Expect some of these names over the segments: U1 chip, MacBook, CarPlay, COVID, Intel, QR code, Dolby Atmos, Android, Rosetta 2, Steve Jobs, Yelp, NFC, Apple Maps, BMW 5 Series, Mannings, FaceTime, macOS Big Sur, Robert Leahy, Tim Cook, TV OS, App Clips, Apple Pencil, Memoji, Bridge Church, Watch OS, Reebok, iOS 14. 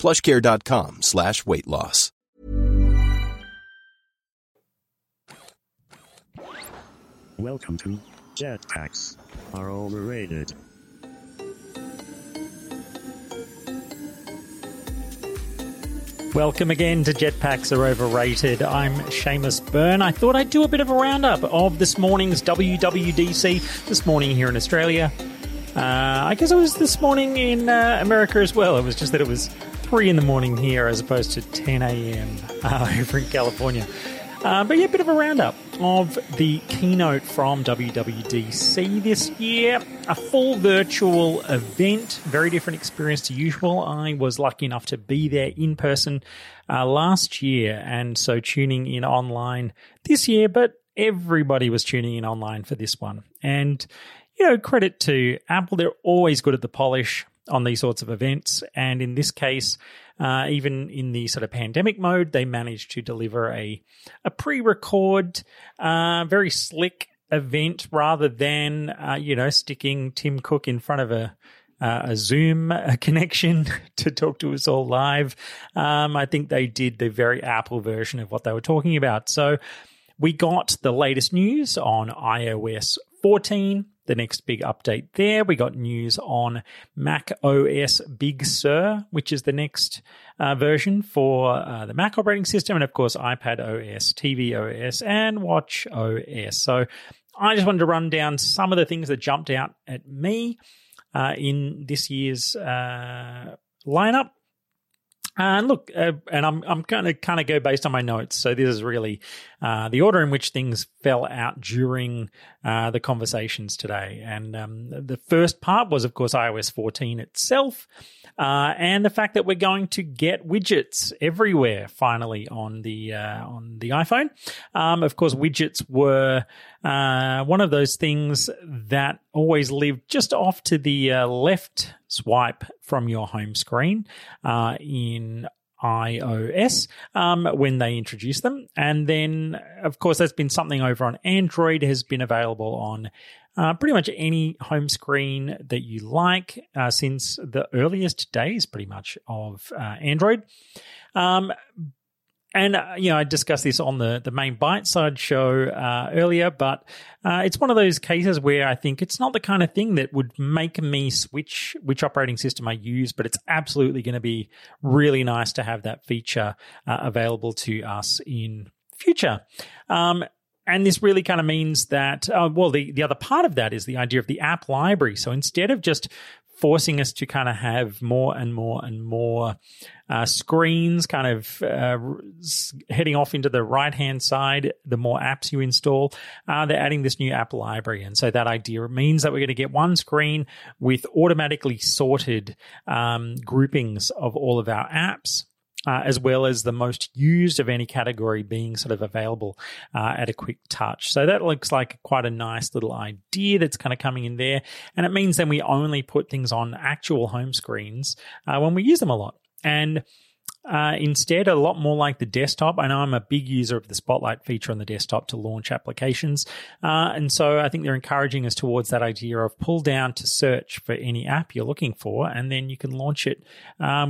PlushCare.com/weight-loss. Welcome to Jetpacks Are Overrated. Welcome again to Jetpacks Are Overrated. I'm Seamus Byrne. I thought I'd do a bit of a roundup of this morning's WWDC, this morning here in Australia. I guess it was this morning in America as well. It was just that it was 3 in the morning here as opposed to 10 a.m. Over in California. But yeah, a bit of a roundup of the keynote from WWDC this year. A full virtual event, very different experience to usual. I was lucky enough to be there in person last year, and so tuning in online this year, but everybody was tuning in online for this one. And, you know, credit to Apple, they're always good at the polish on these sorts of events, and in this case, even in the sort of pandemic mode, they managed to deliver a pre-record, very slick event rather than, you know, sticking Tim Cook in front of a Zoom connection to talk to us all live. I think they did the very Apple version of what they were talking about. So we got the latest news on iOS 14. The next big update there. We got news on macOS Big Sur, which is the next version for the Mac operating system, and of course iPad OS, TV OS, and Watch OS. So I just wanted to run down some of the things that jumped out at me in this year's lineup. And look, and I'm going to kind of go based on my notes. So this is really the order in which things fell out during the conversations today. And the first part was, of course, iOS 14 itself and the fact that we're going to get widgets everywhere finally on the iPhone. Of course, widgets were one of those things that always lived just off to the left swipe from your home screen in iOS when they introduced them. And then, of course, that's been something over on Android, has been available on pretty much any home screen that you like since the earliest days pretty much of Android. And, you know, I discussed this on the main ByteSide show earlier, but it's one of those cases where I think it's not the kind of thing that would make me switch which operating system I use, but it's absolutely going to be really nice to have that feature available to us in future. And this really kind of means that, well, the other part of that is the idea of the app library. So instead of just forcing us to kind of have more and more and more screens kind of heading off into the right-hand side, the more apps you install, they're adding this new app library. And so that idea means that we're going to get one screen with automatically sorted groupings of all of our apps, as well as the most used of any category being sort of available at a quick touch. So that looks like quite a nice little idea that's kind of coming in there. And it means then we only put things on actual home screens when we use them a lot. And instead, a lot more like the desktop. I know I'm a big user of the Spotlight feature on the desktop to launch applications. And so I think they're encouraging us towards that idea of pull down to search for any app you're looking for, and then you can launch it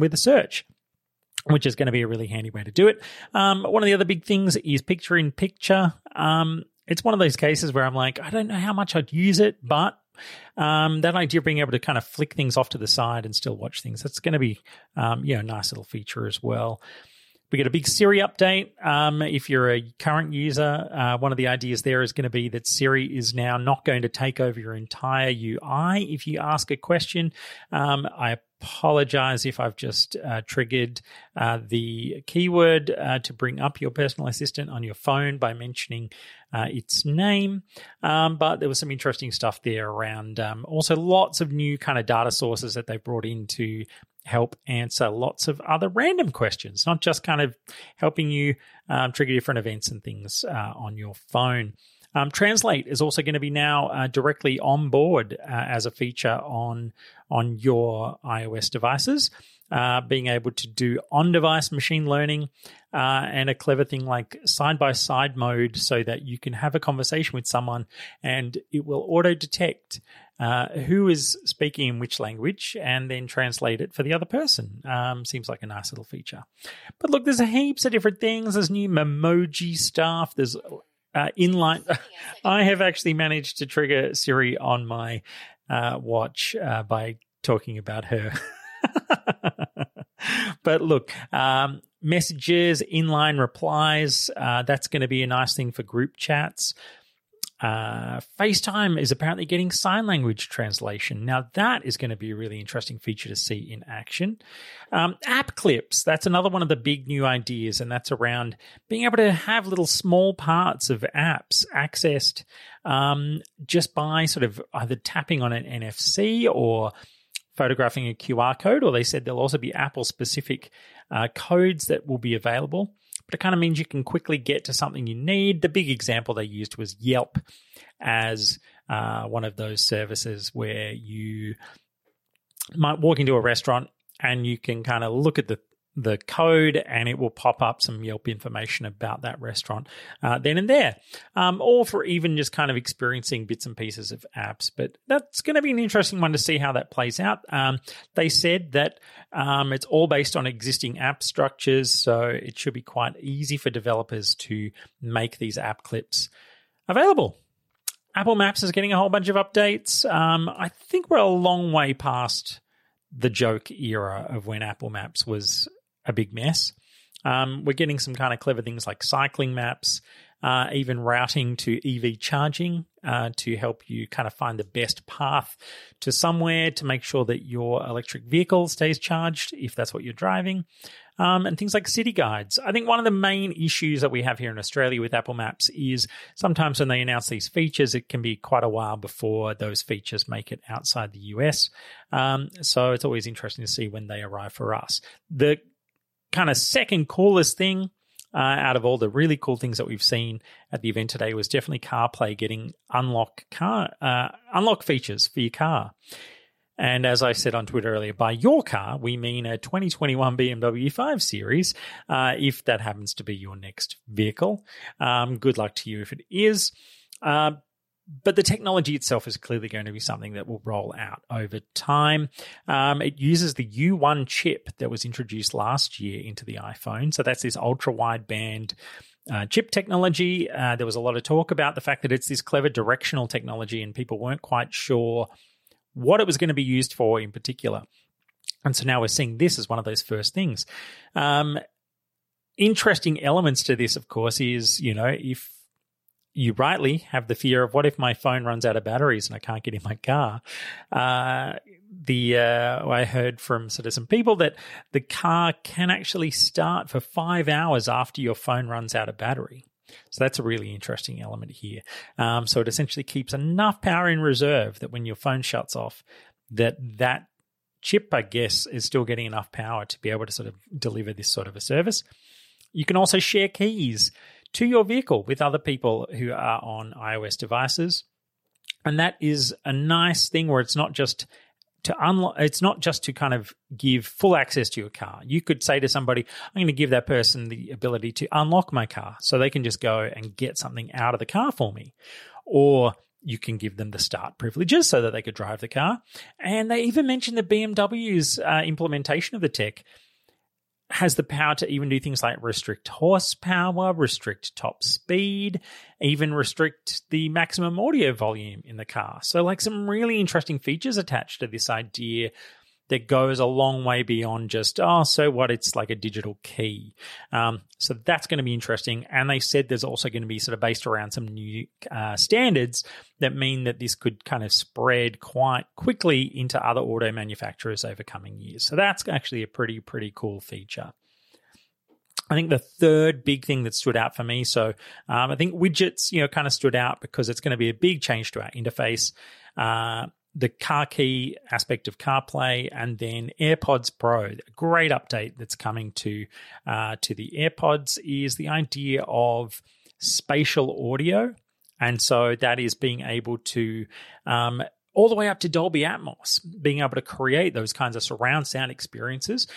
with a search, which is going to be a really handy way to do it. One of the other big things is picture-in-picture. It's one of those cases where I'm like, I don't know how much I'd use it, but that idea of being able to kind of flick things off to the side and still watch things, that's going to be, you know, a nice little feature as well. We get a big Siri update. If you're a current user, one of the ideas there is going to be that Siri is now not going to take over your entire UI. If you ask a question, I apologize if I've just triggered the keyword to bring up your personal assistant on your phone by mentioning its name. But there was some interesting stuff there around. Also, lots of new kind of data sources that they've brought in to help answer lots of other random questions, not just kind of helping you trigger different events and things on your phone. Translate is also going to be now directly on board as a feature on your iOS devices, being able to do on-device machine learning and a clever thing like side-by-side mode so that you can have a conversation with someone and it will auto-detect who is speaking in which language and then translate it for the other person. Seems like a nice little feature. But look, there's heaps of different things. There's new Memoji stuff. There's inline. I have actually managed to trigger Siri on my watch by talking about her. But look, messages, inline replies, that's going to be a nice thing for group chats. FaceTime is apparently getting sign language translation. Now, that is going to be a really interesting feature to see in action. App Clips, that's another one of the big new ideas, and that's around being able to have little small parts of apps accessed just by sort of either tapping on an NFC or photographing a QR code, or they said there'll also be Apple-specific codes that will be available. But it kind of means you can quickly get to something you need. The big example they used was Yelp as one of those services where you might walk into a restaurant and you can kind of look at the code and it will pop up some Yelp information about that restaurant then and there, or for even just kind of experiencing bits and pieces of apps. But that's going to be an interesting one to see how that plays out. They said that it's all based on existing app structures, so it should be quite easy for developers to make these app clips available. Apple Maps is getting a whole bunch of updates. I think we're a long way past the joke era of when Apple Maps was a big mess. We're getting some kind of clever things like cycling maps, even routing to EV charging to help you kind of find the best path to somewhere to make sure that your electric vehicle stays charged if that's what you're driving, and things like city guides. I think one of the main issues that we have here in Australia with Apple Maps is sometimes when they announce these features, it can be quite a while before those features make it outside the US. So it's always interesting to see when they arrive for us. The kind of second coolest thing out of all the really cool things that we've seen at the event today was definitely CarPlay getting unlock features for your car. And as I said on Twitter earlier, by your car, we mean a 2021 BMW 5 Series, if that happens to be your next vehicle. Good luck to you if it is. But the technology itself is clearly going to be something that will roll out over time. It uses the U1 chip that was introduced last year into the iPhone. So that's this ultra-wideband chip technology. There was a lot of talk about the fact that it's this clever directional technology and people weren't quite sure what it was going to be used for in particular. And so now we're seeing this as one of those first things. Interesting elements to this, of course, is, you know, if you rightly have the fear of what if my phone runs out of batteries and I can't get in my car. I heard from sort of some people that the car can actually start for 5 hours after your phone runs out of battery. So that's a really interesting element here. So it essentially keeps enough power in reserve that when your phone shuts off, that chip, I guess, is still getting enough power to be able to sort of deliver this sort of a service. You can also share keys to your vehicle with other people who are on iOS devices. And that is a nice thing where it's not just to unlock, it's not just to kind of give full access to your car. You could say to somebody, I'm going to give that person the ability to unlock my car so they can just go and get something out of the car for me. Or you can give them the start privileges so that they could drive the car. And they even mentioned that BMW's implementation of the tech has the power to even do things like restrict horsepower, restrict top speed, even restrict the maximum audio volume in the car. So like some really interesting features attached to this idea that goes a long way beyond just, oh, so what? It's like a digital key. So that's going to be interesting. And they said there's also going to be sort of based around some new standards that mean that this could kind of spread quite quickly into other auto manufacturers over coming years. So that's actually a pretty cool feature. I think the third big thing that stood out for me, so I think widgets, kind of stood out because it's going to be a big change to our interface. The car key aspect of CarPlay, and then AirPods Pro, a great update that's coming to the AirPods, is the idea of spatial audio. And so that is being able to, all the way up to Dolby Atmos, being able to create those kinds of surround sound experiences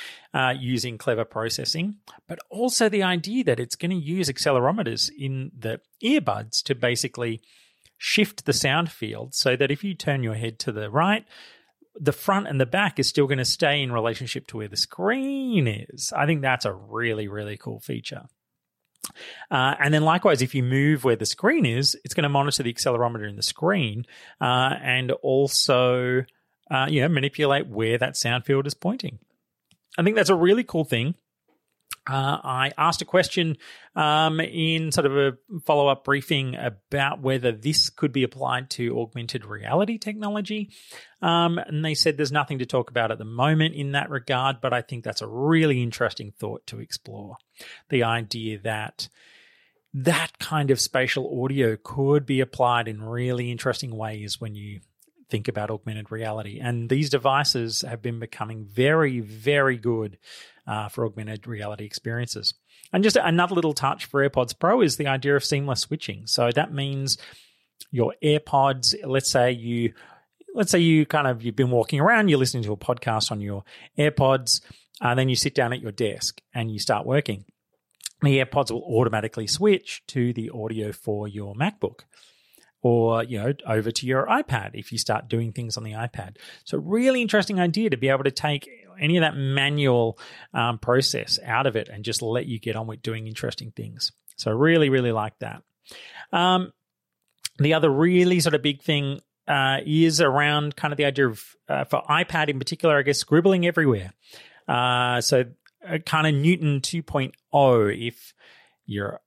using clever processing, but also the idea that it's going to use accelerometers in the earbuds to basically shift the sound field so that if you turn your head to the right, the front and the back is still going to stay in relationship to where the screen is. I think that's a really cool feature. And then likewise, if you move where the screen is, it's going to monitor the accelerometer in the screen and also manipulate where that sound field is pointing. I think that's a really cool thing. I asked a question in sort of a follow-up briefing about whether this could be applied to augmented reality technology, and they said there's nothing to talk about at the moment in that regard, but I think that's a really interesting thought to explore, the idea that that kind of spatial audio could be applied in really interesting ways when you think about augmented reality. And these devices have been becoming very good for augmented reality experiences. And just another little touch for AirPods Pro is the idea of seamless switching. So that means your AirPods, let's say you've been walking around, you're listening to a podcast on your AirPods, and then you sit down at your desk and you start working. The AirPods will automatically switch to the audio for your MacBook, or over to your iPad if you start doing things on the iPad. So really interesting idea to be able to take any of that manual process out of it and just let you get on with doing interesting things. So really like that. The other really sort of big thing is around kind of the idea of, for iPad in particular, I guess, scribbling everywhere. So kind of Newton 2.0, if you're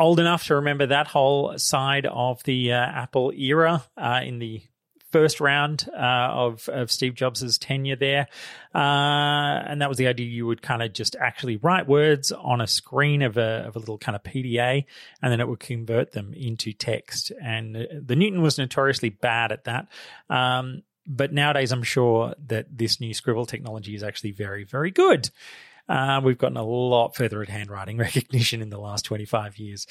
old enough to remember that whole side of the Apple era in the first round of Steve Jobs' tenure there. And that was the idea you would kind of just actually write words on a screen of a little kind of PDA, and then it would convert them into text. And the Newton was notoriously bad at that. But nowadays, I'm sure that this new scribble technology is actually very good. We've gotten a lot further at handwriting recognition in the last 25 years.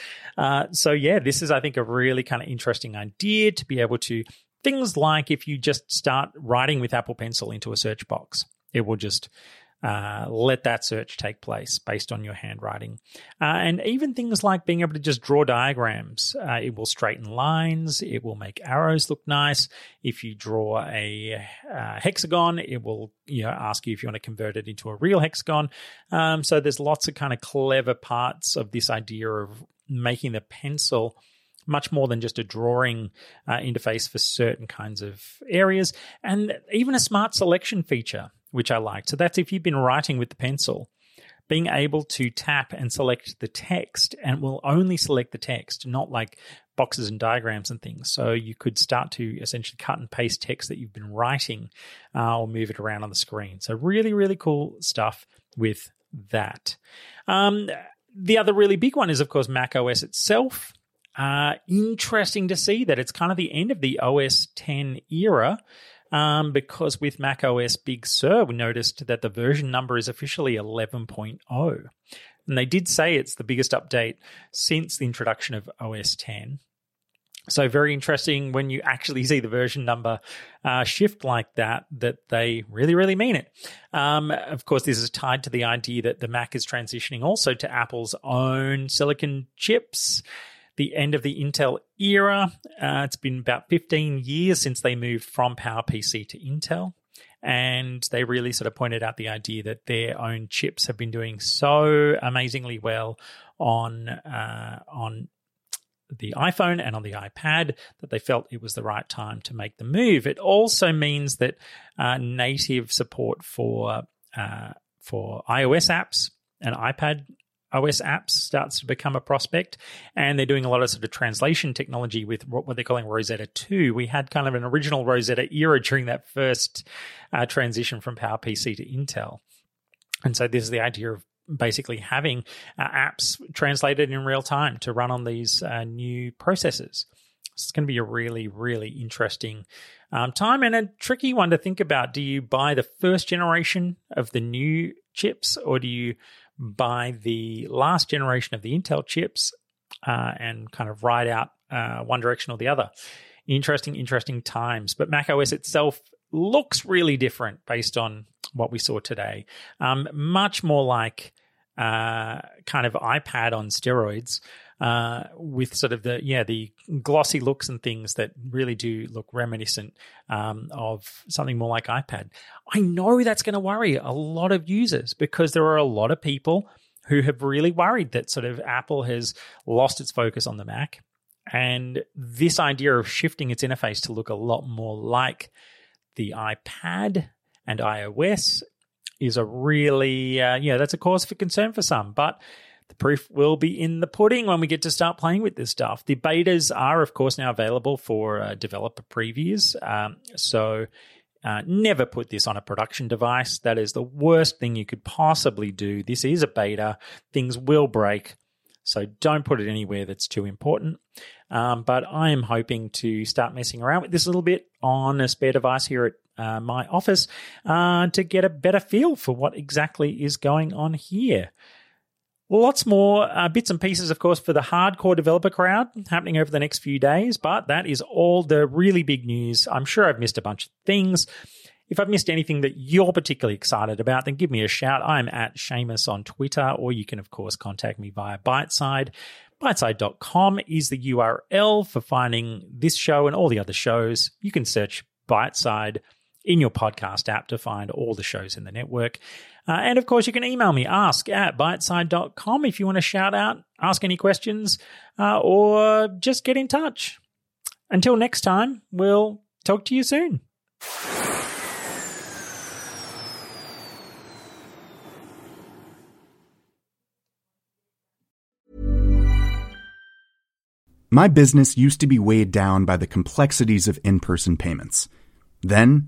So, this is, I think, a really kind of interesting idea to be able to, things like if you just start writing with Apple Pencil into a search box, it will just let that search take place based on your handwriting. And even things like being able to just draw diagrams. It will straighten lines. It will make arrows look nice. If you draw a hexagon, it will ask you if you want to convert it into a real hexagon. So there's lots of kind of clever parts of this idea of making the pencil much more than just a drawing interface for certain kinds of areas. And even a smart selection feature, which I liked. So that's if you've been writing with the pencil, being able to tap and select the text, and will only select the text, not like boxes and diagrams and things. So you could start to essentially cut and paste text that you've been writing or move it around on the screen. So really cool stuff with that. The other really big one is, of course, macOS itself. Interesting to see that it's kind of the end of the OS X era, because with macOS Big Sur, we noticed that the version number is officially 11.0. And they did say it's the biggest update since the introduction of OS X. So very interesting when you actually see the version number shift like that they really mean it. Of course, this is tied to the idea that the Mac is transitioning also to Apple's own silicon chips. The end of the Intel era. It's been about 15 years since they moved from PowerPC to Intel. And they really sort of pointed out the idea that their own chips have been doing so amazingly well on the iPhone and on the iPad that they felt it was the right time to make the move. It also means that native support for iOS apps and iPad OS apps starts to become a prospect, and they're doing a lot of sort of translation technology with what they're calling Rosetta 2. We had kind of an original Rosetta era during that first transition from PowerPC to Intel. And so this is the idea of basically having apps translated in real time to run on these new processors. It's going to be a really, really interesting time and a tricky one to think about. Do you buy the first generation of the new chips, or do you buy the last generation of the Intel chips and kind of ride out one direction or the other? Interesting times. But macOS itself looks really different based on what we saw today. Much more like kind of iPad on steroids with sort of the glossy looks and things that really do look reminiscent of something more like iPad. I know that's going to worry a lot of users, because there are a lot of people who have really worried that sort of Apple has lost its focus on the Mac. And this idea of shifting its interface to look a lot more like the iPad and iOS is a really, that's a cause for concern for some. But the proof will be in the pudding when we get to start playing with this stuff. The betas are, of course, now available for developer previews. So never put this on a production device. That is the worst thing you could possibly do. This is a beta. Things will break. So don't put it anywhere that's too important. But I am hoping to start messing around with this a little bit on a spare device here at my office to get a better feel for what exactly is going on here. Lots more bits and pieces, of course, for the hardcore developer crowd happening over the next few days, but that is all the really big news. I'm sure I've missed a bunch of things. If I've missed anything that you're particularly excited about, then give me a shout. I'm at Seamus on Twitter, or you can, of course, contact me via ByteSide. ByteSide.com is the URL for finding this show and all the other shows. You can search ByteSide in your podcast app to find all the shows in the network. And, of course, you can email me, ask@byteside.com, if you want to shout out, ask any questions, or just get in touch. Until next time, we'll talk to you soon. My business used to be weighed down by the complexities of in-person payments. Then,